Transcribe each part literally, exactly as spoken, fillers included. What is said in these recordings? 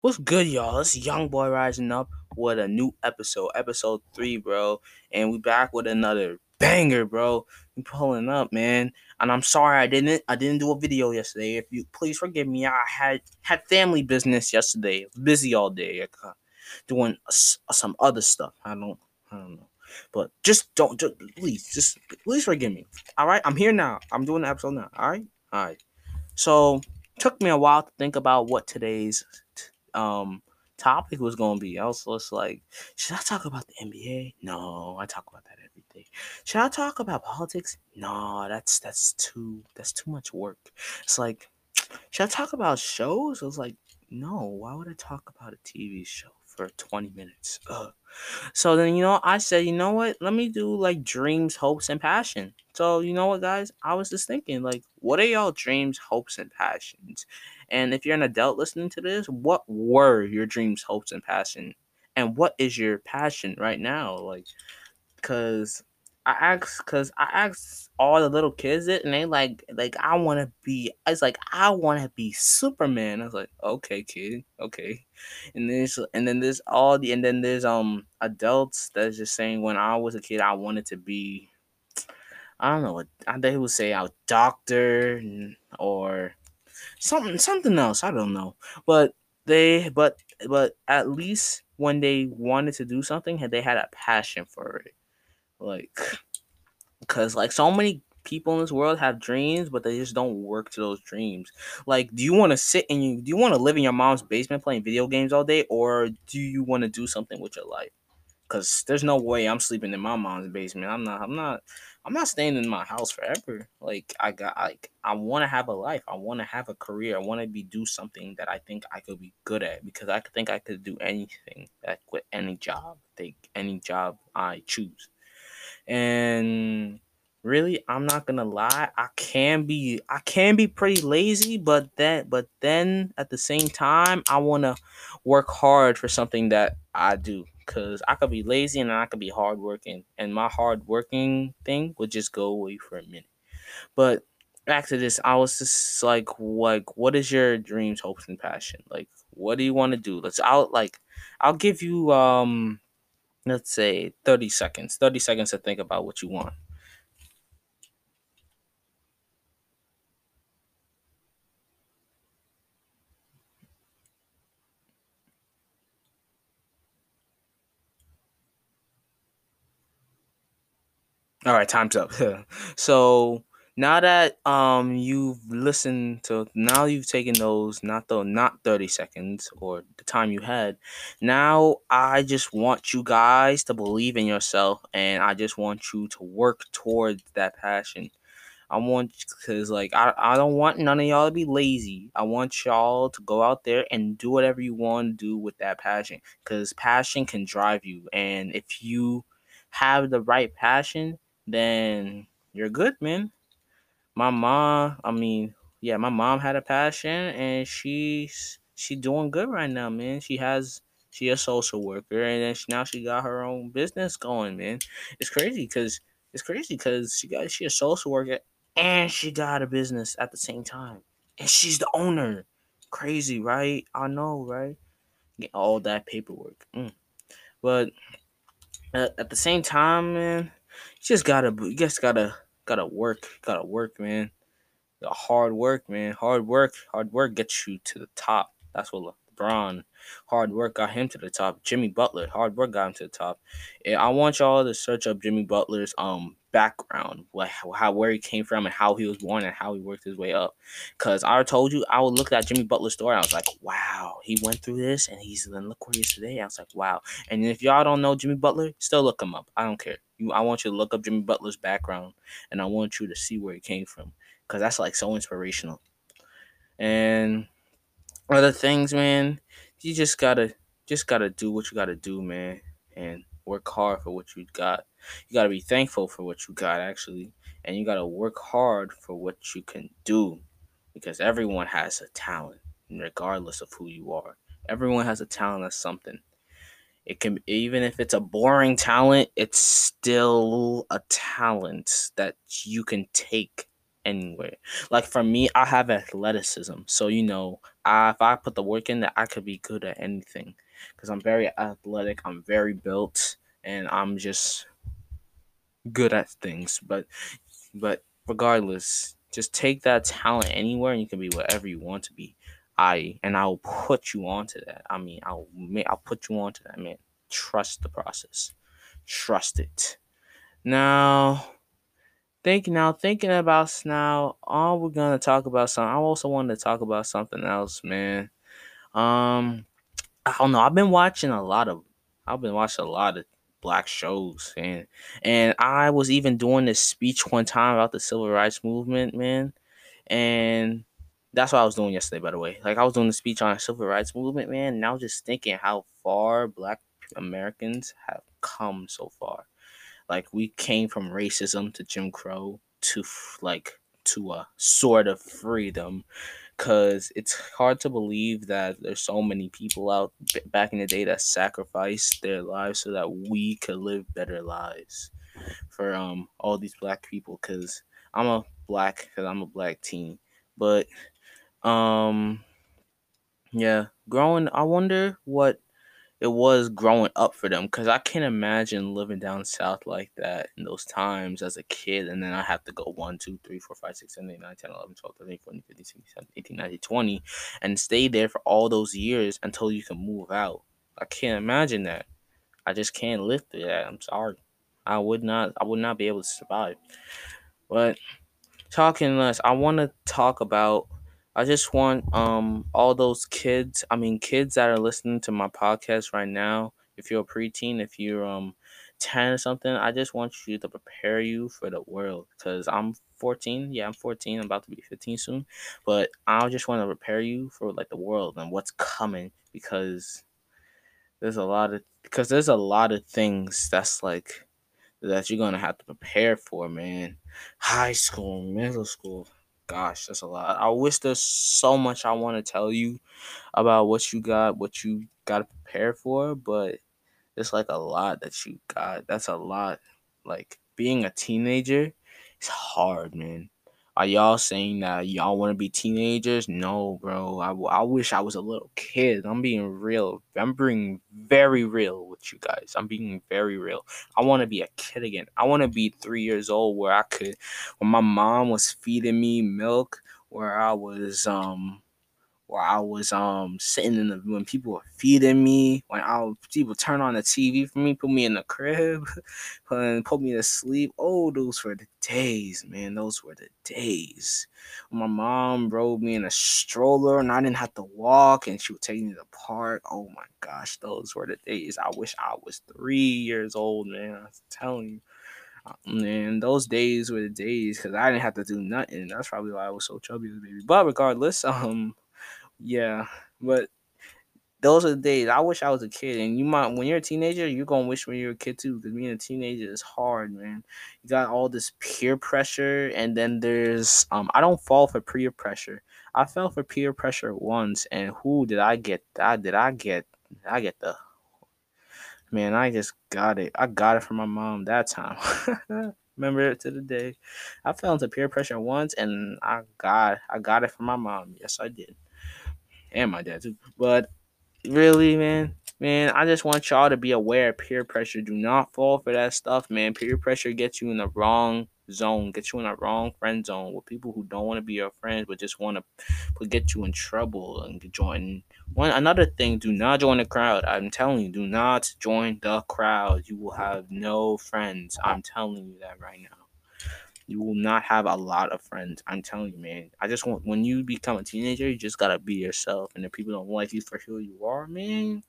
What's good, y'all? It's YoungBoy Rising Up with a new episode, episode three, bro. And we back with another banger, bro. We pulling up, man. And I'm sorry I didn't, I didn't do a video yesterday. If you please forgive me, I had had family business yesterday. I was busy all day, doing some other stuff. I don't, I don't know. But just don't, just, please, just please forgive me. All right, I'm here now. I'm doing the episode now. All right, all right. So took me a while to think about what today's Um, topic was gonna be. I was just like, should I talk about the N B A? No, I talk about that every day. Should I talk about politics? No, that's that's too that's too much work. It's like, should I talk about shows? I was like, no. Why would I talk about a T V show for twenty minutes? Ugh. So then, you know, I said, you know what? Let me do like dreams, hopes, and passion. So you know what, guys? I was just thinking, like, what are y'all dreams, hopes, and passions? And if you're an adult listening to this, what were your dreams, hopes, and passion? And what is your passion right now? Like, cause I asked, cause I asked all the little kids it, and they like, like I want to be. I was like, I want to be Superman. I was like, okay, kid, okay. And there's, and then there's all the, and then there's um adults that's just saying, when I was a kid, I wanted to be, I don't know what they would say, a doctor or Something, something else. I don't know, but they, but, but at least when they wanted to do something, had they had a passion for it, like, because like so many people in this world have dreams, but they just don't work to those dreams. Like, do you want to sit and you, do you want to live in your mom's basement playing video games all day, or do you want to do something with your life? Because there's no way I'm sleeping in my mom's basement. I'm not, I'm not, I'm not staying in my house forever. Like, I got, like, I want to have a life. I want to have a career. I want to be, do something that I think I could be good at, because I think I could do anything, like with any job, take any job I choose. And really, I'm not going to lie. I can be, I can be pretty lazy, but that, but then at the same time, I want to work hard for something that I do. Because I could be lazy and I could be hardworking. And my hardworking thing would just go away for a minute. But back to this, I was just like, like, what is your dreams, hopes, and passion? Like, what do you want to do? Let's, I'll, like, I'll give you, um, let's say, thirty seconds. thirty seconds to think about what you want. All right, time's up. So now that um you've listened to, now you've taken those, not though, not thirty seconds or the time you had. Now I just want you guys to believe in yourself, and I just want you to work towards that passion. I want, cause like I, I don't want none of y'all to be lazy. I want y'all to go out there and do whatever you want to do with that passion, cause passion can drive you, and if you have the right passion, then you're good, man. My mom, I mean, yeah, my mom had a passion, and she's she doing good right now, man. She has, she a social worker, and then she, now she got her own business going, man. It's crazy, cause it's crazy, cause she got she a social worker and she got a business at the same time, and she's the owner. Crazy, right? I know, right? Get all that paperwork, mm. but uh, at the same time, man. You just gotta, you just gotta, gotta work, gotta work, man. The hard work, man. Hard work, hard work gets you to the top. That's what LeBron, hard work got him to the top. Jimmy Butler, hard work got him to the top. And I want y'all to search up Jimmy Butler's um background, what, how, where he came from, and how he was born, and how he worked his way up. Cause I told you, I would look at Jimmy Butler's story. I was like, wow, he went through this, and he's then look where he is today. I was like, wow. And if y'all don't know Jimmy Butler, still look him up. I don't care. You, I want you to look up Jimmy Butler's background, and I want you to see where he came from, because that's, like, so inspirational. And other things, man, you just gotta, just gotta do what you gotta do, man, and work hard for what you got. You gotta be thankful for what you got, actually, and you gotta work hard for what you can do, because everyone has a talent, regardless of who you are. Everyone has a talent at something. It can, even if it's a boring talent, it's still a talent that you can take anywhere. Like for me, I have athleticism. So, you know, I, if I put the work in, that I could be good at anything because I'm very athletic. I'm very built and I'm just good at things. But but regardless, just take that talent anywhere and you can be whatever you want to be. I and I'll put you onto that. I mean, I'll I'll put you onto that, man. Trust the process. Trust it. Now, think now thinking about now. All we're gonna talk about something. I also wanted to talk about something else, man. Um, I don't know. I've been watching a lot of. I've been watching a lot of black shows, and and I was even doing this speech one time about the civil rights movement, man, and. That's what I was doing yesterday, by the way. Like, I was doing a speech on the civil rights movement, man, and I was just thinking how far black Americans have come so far. Like, we came from racism to Jim Crow to, like, to a sort of freedom, because it's hard to believe that there's so many people out back in the day that sacrificed their lives so that we could live better lives for um all these black people, because I'm a black, because I'm a black teen, but... Um, yeah, growing, I wonder what it was growing up for them, because I can't imagine living down south like that in those times as a kid, and then I have to go one, two, three, four, five, six, seven, eight, nine, ten, eleven, twelve, thirteen, fourteen, fifteen, sixteen, seventeen, eighteen, nineteen, twenty, and stay there for all those years until you can move out. I can't imagine that. I just can't live through that. I'm sorry. I would not, I would not be able to survive. But talking less, I want to talk about I just want um all those kids, I mean kids that are listening to my podcast right now, if you're a preteen, if you're um ten or something, I just want you to prepare you for the world, because I'm fourteen. Yeah, I'm fourteen. I'm about to be fifteen soon. But I just want to prepare you for like the world and what's coming, because there's a lot of because there's a lot of things that's like that you're going to have to prepare for, man. High school, middle school. Gosh, that's a lot. I wish there's so much I want to tell you about what you got, what you got to prepare for, but it's like a lot that you got. That's a lot. Like, being a teenager is hard, man. Are y'all saying that y'all want to be teenagers? No, bro. I, I wish I was a little kid. I'm being real. I'm being very real with you guys. I'm being very real. I want to be a kid again. I want to be three years old where I could, when my mom was feeding me milk, where I was, um, where I was, um, sitting in the, when people were feeding me, when I was, people turn on the T V for me, put me in the crib, and put me to sleep. Oh, those were the days, man. Those were the days. My mom rode me in a stroller and I didn't have to walk and she would take me to the park. Oh my gosh, those were the days. I wish I was three years old, man. I'm telling you. Man, those days were the days because I didn't have to do nothing. That's probably why I was so chubby as a baby. But regardless, um, yeah, but those are the days. I wish I was a kid. And you might, when you're a teenager, you're going to wish when you're a kid too, because being a teenager is hard, man. You got all this peer pressure, and then there's, um, I don't fall for peer pressure. I fell for peer pressure once, and who did I get? I did I get, I get the, man, I just got it. I got it from my mom that time. Remember it to the day. I fell into peer pressure once, and I got, I got it from my mom. Yes, I did. And my dad too. But really, man, man, I just want y'all to be aware of peer pressure. Do not fall for that stuff, man. Peer pressure gets you in the wrong zone, gets you in the wrong friend zone with people who don't want to be your friends but just want to get you in trouble and join. One another thing, do not join the crowd. I'm telling you, do not join the crowd. You will have no friends. I'm telling you that right now. You will not have a lot of friends. I'm telling you, man. I just want, when you become a teenager, you just gotta be yourself. And if people don't like you for who you are, man,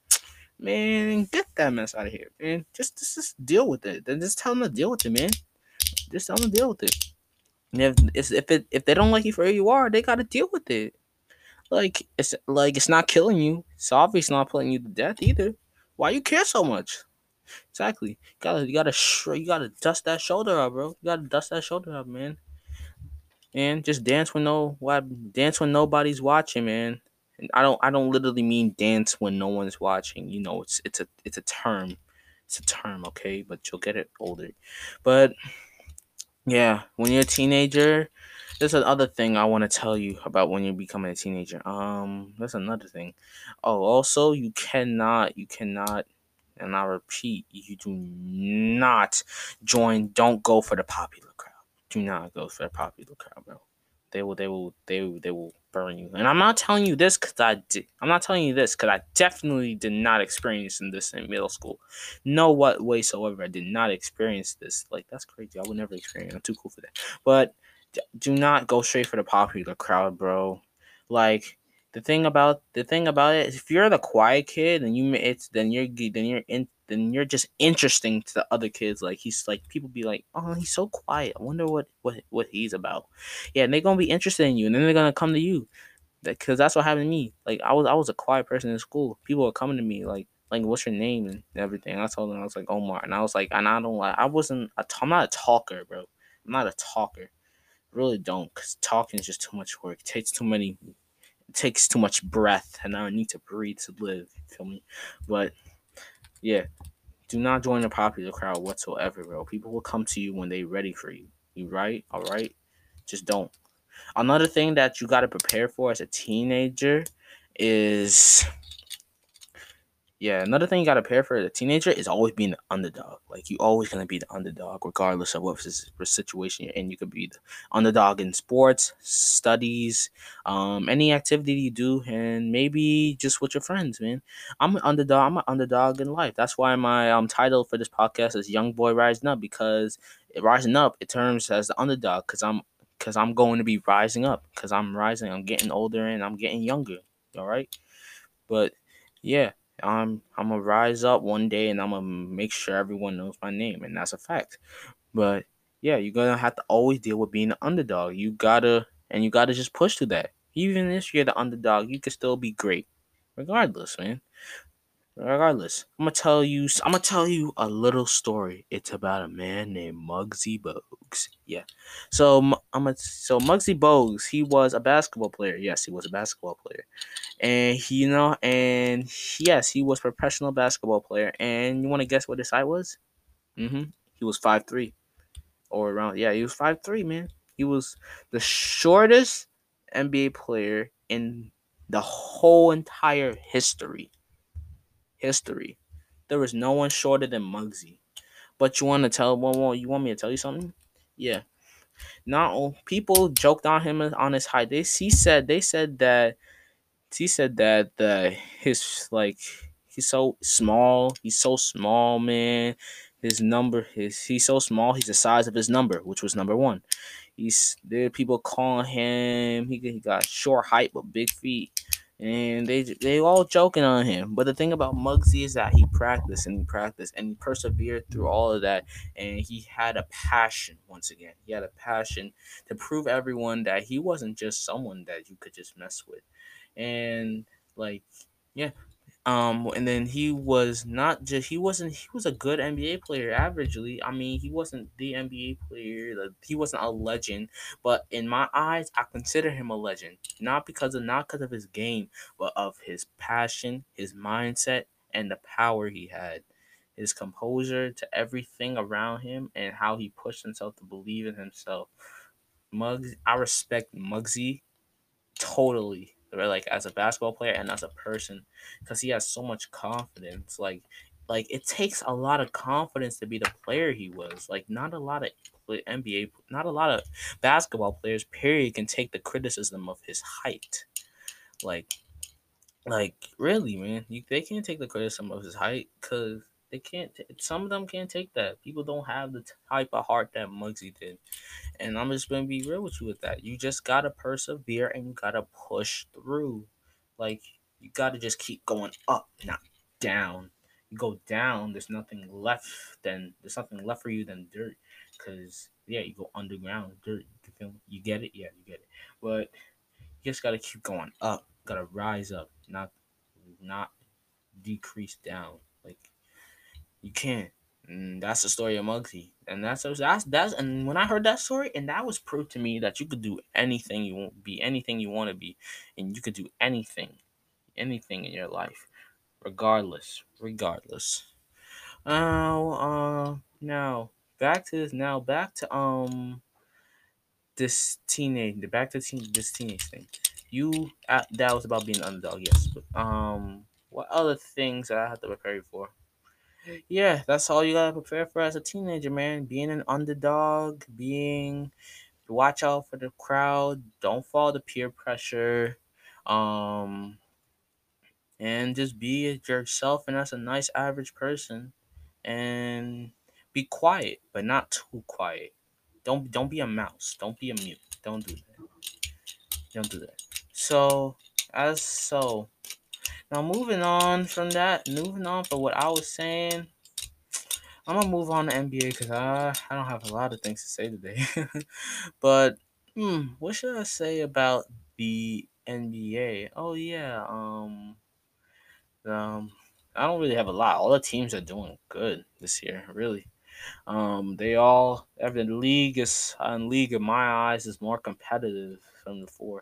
man, get that mess out of here, man. Just, just, just deal with it. Then just tell them to deal with it, man. Just tell them to deal with it. And if it's, if it, if they don't like you for who you are, they gotta deal with it. Like it's like it's not killing you. It's obviously not putting you to death either. Why you care so much? Exactly. You gotta, you gotta, sh- you gotta dust that shoulder up, bro. You gotta dust that shoulder up, man. And just dance when no, dance when nobody's watching, man. And I don't, I don't literally mean dance when no one's watching. You know, it's, it's a, it's a term, it's a term, okay. But you'll get it older. But yeah, when you're a teenager, There's another thing I want to tell you about when you're becoming a teenager. Um, that's another thing. Oh, also, you cannot, you cannot, and I repeat, you do not join. Don't go for the popular crowd. Do not go for the popular crowd, bro. They will, they will, they will, they will burn you. And I'm not telling you this because I did. I'm not telling you this because I definitely did not experience this in middle school. No what way soever. I did not experience this. Like, that's crazy. I would never experience it. I'm too cool for that. But do not go straight for the popular crowd, bro. Like, the thing about the thing about it, is if you're the quiet kid and you it's then you're then you're in then you're just interesting to the other kids. Like, he's like, people be like, oh, he's so quiet. I wonder what what what he's about. Yeah, and they're gonna be interested in you, and then they're gonna come to you, because that's what happened to me. Like, I was I was a quiet person in school. People were coming to me like like what's your name and everything. I told them I was like Omar, and I was like, and I don't like I wasn't a, I'm not a talker, bro. I'm not a talker. I really don't, cause talking is just too much work. It takes too many. It takes too much breath, and I need to breathe to live. You feel me? But yeah, do not join the popular crowd whatsoever, bro. People will come to you when they're ready for you. You right? All right? Just don't. Another thing that you got to prepare for as a teenager is, yeah, another thing you got to prepare for as a teenager is always being the underdog. Like, you always going to be the underdog, regardless of what situation you're in. You could be the underdog in sports, studies, um, any activity you do, and maybe just with your friends, man. I'm an underdog. I'm an underdog in life. That's why my um title for this podcast is Young Boy Rising Up, because it, rising up, it terms as the underdog, because I'm, cause I'm going to be rising up, because I'm rising. I'm getting older, and I'm getting younger, all right? But, yeah. I'm I'm gonna rise up one day, and I'm gonna make sure everyone knows my name, and that's a fact. But yeah, you're gonna have to always deal with being the underdog. You gotta and you gotta just push through that. Even if you're the underdog, you can still be great, regardless, man. Regardless, I'm gonna tell you. I'm gonna tell you a little story. It's about a man named Muggsy Bogues. Yeah. So I'm a, so Muggsy Bogues. He was a basketball player. Yes, he was a basketball player. And he, you know, and yes, he was a professional basketball player. And you want to guess what his height was? Mm-hmm. He was five three, or around. Yeah, he was five three, man. He was the shortest N B A player in the whole entire history. History. There was no one shorter than Muggsy. But you want to tell one more? You want me to tell you something? Yeah. Now, people joked on him on his height. They he said they said that he said that the his like he's so small. He's so small, man. His number his he's so small. He's the size of his number, which was number one. He's there. Are people calling him. He he got short height but big feet. And they they all joking on him. But the thing about Muggsy is that he practiced and he practiced and he persevered through all of that. And he had a passion, once again. He had a passion to prove everyone that he wasn't just someone that you could just mess with. And, like, yeah. Um, and then he was not just – he wasn't – he was a good N B A player, averagely. I mean, he wasn't the N B A player. Like, he wasn't a legend. But in my eyes, I consider him a legend, not because of not because of his game, but of his passion, his mindset, and the power he had, his composure to everything around him, and how he pushed himself to believe in himself. Muggs, I respect Muggsy totally. Like, as a basketball player and as a person, because he has so much confidence. Like, like it takes a lot of confidence to be the player he was. Like, not a lot of N B A, not a lot of basketball players, period, can take the criticism of his height. Like, like really, man, you, they can't take the criticism of his height, because they can't. Some of them can't take that. People don't have the type of heart that Muggsy did, and I'm just gonna be real with you with that. You just gotta persevere and you gotta push through. Like, you gotta just keep going up, not down. You go down, there's nothing left. Then there's nothing left for you than dirt. Cause yeah, you go underground, dirt. You feel me? You get it? Yeah, you get it. But you just gotta keep going up. You gotta rise up, not not decrease down. Like. You can't. And that's the story of Muggsy, and that's that's that's. And when I heard that story, and that was proof to me that you could do anything you want, be anything you want to be, and you could do anything, anything in your life, regardless, regardless. Now, uh, uh, now back to this. Now back to um, this teenage, back to teen, this teenage thing. You uh, that was about being an underdog, yes. But um, what other things that I have to prepare you for? Yeah, that's all you gotta prepare for as a teenager, man. Being an underdog, being watch out for the crowd, don't fall to peer pressure, um, and just be yourself. And that's a nice average person, and be quiet, but not too quiet. Don't don't be a mouse. Don't be a mute. Don't do that. Don't do that. So as so. Now, moving on from that, moving on from what I was saying, I'm going to move on to N B A because I, I don't have a lot of things to say today. But, hmm, what should I say about the N B A? Oh, yeah. Um, um, I don't really have a lot. All the teams are doing good this year, really. Um, they all, every league is, and league in my eyes is more competitive than before.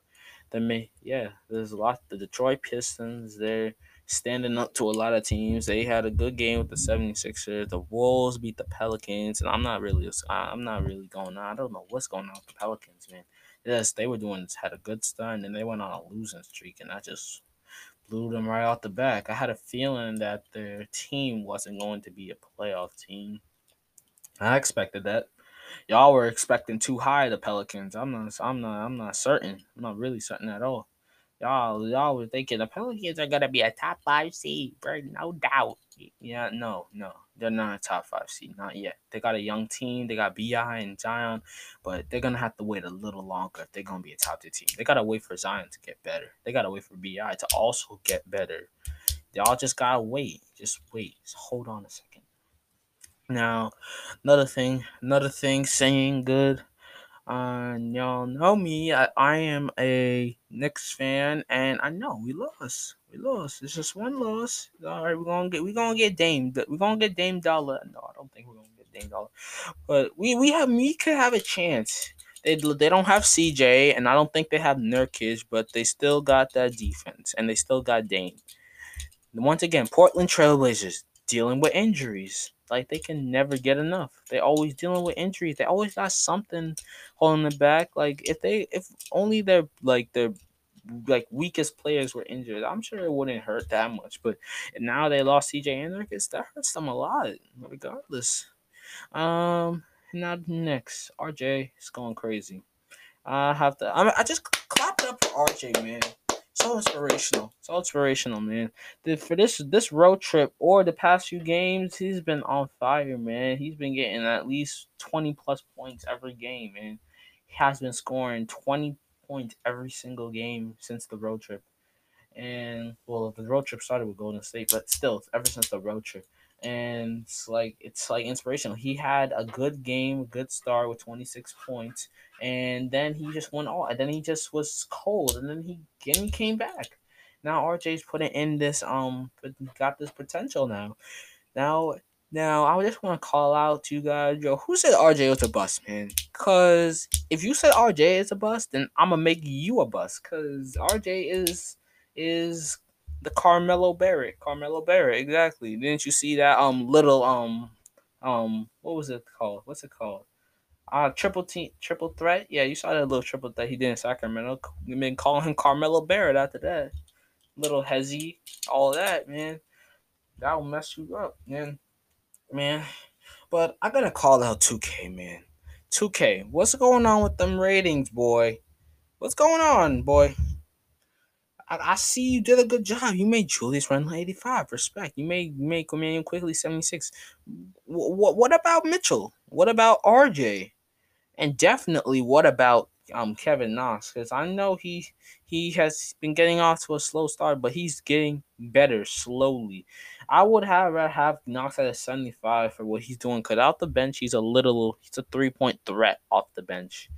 They may, yeah, there's a lot. The Detroit Pistons, they're standing up to a lot of teams. They had a good game with the seventy-sixers. The Wolves beat the Pelicans, and I'm not really, I'm not really going on. I don't know what's going on with the Pelicans, man. Yes, they were doing, had a good start, and they went on a losing streak, and I just blew them right off the back. I had a feeling that their team wasn't going to be a playoff team. I expected that. Y'all were expecting too high the Pelicans. I'm not I'm not I'm not certain. I'm not really certain at all. Y'all y'all were thinking the Pelicans are gonna be a top five seed, bro, no doubt. Yeah, no, no. They're not a top five seed, not yet. They got a young team, they got B I and Zion, but they're gonna have to wait a little longer if they're gonna be a top two team. They gotta wait for Zion to get better. They gotta wait for B I to also get better. Y'all just gotta wait. Just wait. Just hold on a second. Now, another thing, another thing, saying good. Uh, y'all know me. I, I am a Knicks fan, and I know we lost. We lost. It's just one loss. All right, we're gonna get, we're gonna get Dame. We're gonna get Dame Dolla. No, I don't think we're gonna get Dame Dolla. But we, we have, we could have a chance. They they don't have C J, and I don't think they have Nurkic, but they still got that defense, and they still got Dame. Once again, Portland Trailblazers dealing with injuries. Like, they can never get enough. They always dealing with injuries. They always got something holding them back. Like, if they, if only their, like, their, like, weakest players were injured, I'm sure it wouldn't hurt that much. But now they lost C J Anderson. That hurts them a lot, regardless. Um, now next, R J is going crazy. I have to. I mean, I just clapped up for R J, man. So inspirational, so inspirational, man. The, for this this road trip or the past few games, he's been on fire, man. He's been getting at least twenty plus points every game, man. He has been scoring twenty points every single game since the road trip. And, well, the road trip started with Golden State, but still, ever since the road trip. And it's like, it's like inspirational. He had a good game, good start with twenty-six points, and then he just went all, and then he just was cold, and then he again he came back. Now R J's putting in this um, got this potential now. Now, now I just want to call out to you guys, yo, who said R J was a bust, man? Cause if you said R J is a bust, then I'm gonna make you a bust. Cause R J is is. The Carmelo Barrett, Carmelo Barrett, exactly. Didn't you see that um little um um what was it called? What's it called? Uh triple team, triple threat. Yeah, you saw that little triple threat he did in Sacramento. We've been calling him Carmelo Barrett after that. Little hezzy, all that, man. That'll mess you up, man. Man, but I gotta call out two K, man. two K, what's going on with them ratings, boy? What's going on, boy? I see you did a good job. You made Julius Randle eighty-five. Respect. You made make Kemanian quickly seventy-six. What what about Mitchell? What about R J? And definitely what about um Kevin Knox? Because I know he he has been getting off to a slow start, but he's getting better slowly. I would have rather have Knox at a seventy-five for what he's doing. Because out the bench, he's a little he's a three-point threat off the bench.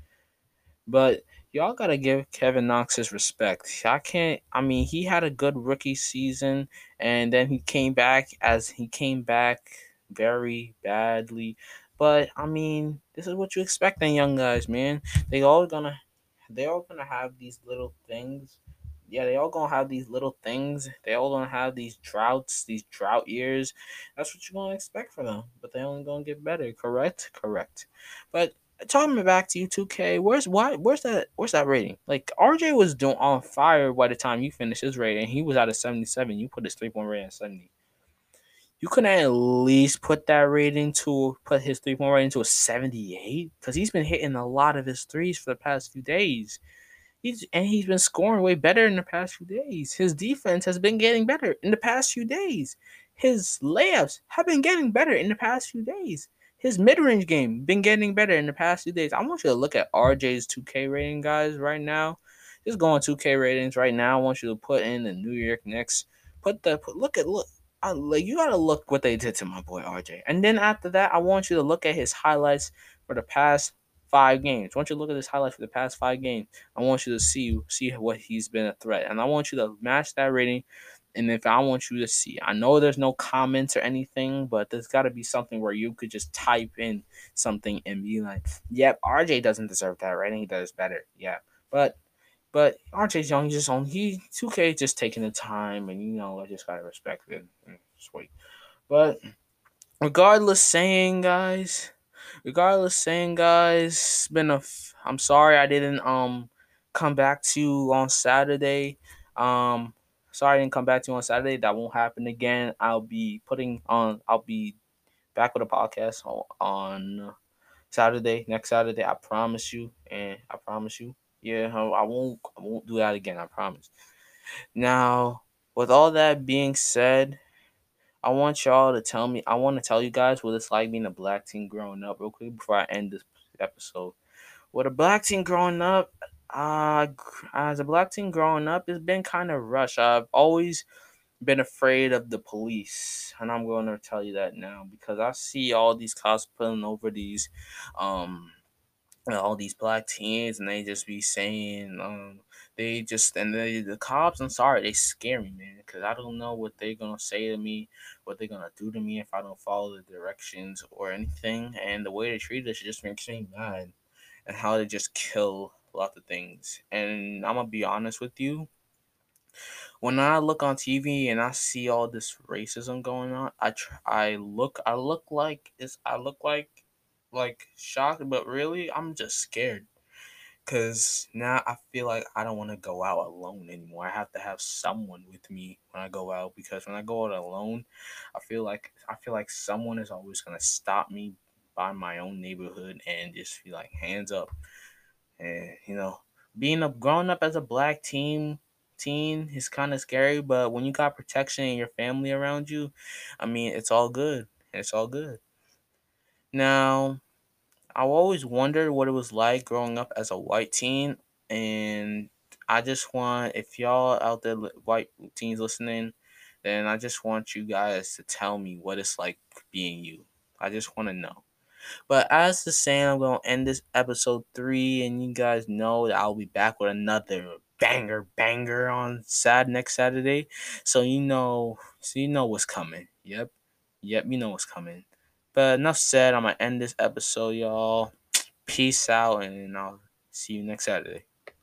But y'all got to give Kevin Knox his respect. I can't – I mean, he had a good rookie season, and then he came back as he came back very badly. But, I mean, this is what you expect in young guys, man. They all gonna, they all gonna have these little things. Yeah, they all gonna have these little things. They all gonna have these droughts, these drought years. That's what you're gonna expect from them. But they only gonna get better, correct? Correct. But – talking back to you, two K, where's why where's that where's that rating? Like, R J was doing on fire by the time you finished his rating. He was out of seventy-seven. You put his three-point rating at seventy. You couldn't at least put that rating to put his three-point rating to a seventy-eight? Because he's been hitting a lot of his threes for the past few days. He's and he's been scoring way better in the past few days. His defense has been getting better in the past few days. His layups have been getting better in the past few days. His mid-range game been getting better in the past few days. I want you to look at R J's two K rating, guys, right now. Just go on two K ratings right now. I want you to put in the New York Knicks. Put the put, look at look. I, like, you gotta look what they did to my boy R J. And then after that, I want you to look at his highlights for the past five games. I want you to look at his highlights for the past five games. I want you to see see what he's been a threat, and I want you to match that rating. And if I want you to see, I know there's no comments or anything, but there's got to be something where you could just type in something and be like, "Yep, R J doesn't deserve that rating. He does better." Yeah, but but R J's young, just on he two K just taking the time, and you know I just gotta respect it. Sweet, but regardless, saying guys, regardless, saying guys, it's been a. F- I'm sorry I didn't um come back to you on Saturday, um. Sorry I didn't come back to you on Saturday. That won't happen again. I'll be putting on. I'll be back with a podcast on Saturday, next Saturday. I promise you, and I promise you. Yeah, I won't. I won't do that again. I promise. Now, with all that being said, I want y'all to tell me. I want to tell you guys what it's like being a black teen growing up, real quick, before I end this episode. With a black teen growing up. Uh, as a black teen growing up, it's been kind of rushed. I've always been afraid of the police, and I'm going to tell you that now because I see all these cops pulling over these, um, all these black teens, and they just be saying, um, they just and they, the cops. I'm sorry, they scare me, man, because I don't know what they're gonna say to me, what they're gonna do to me if I don't follow the directions or anything. And the way they treat us just makes me mad, and how they just kill. Lots of things, and I'm gonna be honest with you. When I look on T V and I see all this racism going on, I try, I look, I look like it's, I look like, like shocked, but really, I'm just scared. Cause now I feel like I don't want to go out alone anymore. I have to have someone with me when I go out because when I go out alone, I feel like I feel like someone is always gonna stop me by my own neighborhood and just be like, hands up. And, you know, being a growing up as a black teen, teen is kind of scary. But when you got protection and your family around you, I mean, it's all good. It's all good. Now, I always wondered what it was like growing up as a white teen. And I just want, if y'all out there, white teens listening, then I just want you guys to tell me what it's like being you. I just want to know. But as the saying, I'm going to end this episode three, and you guys know that I'll be back with another banger, banger on sad next Saturday. So you know, so you know what's coming. Yep, yep, you know what's coming. But enough said, I'm going to end this episode, y'all. Peace out, and I'll see you next Saturday.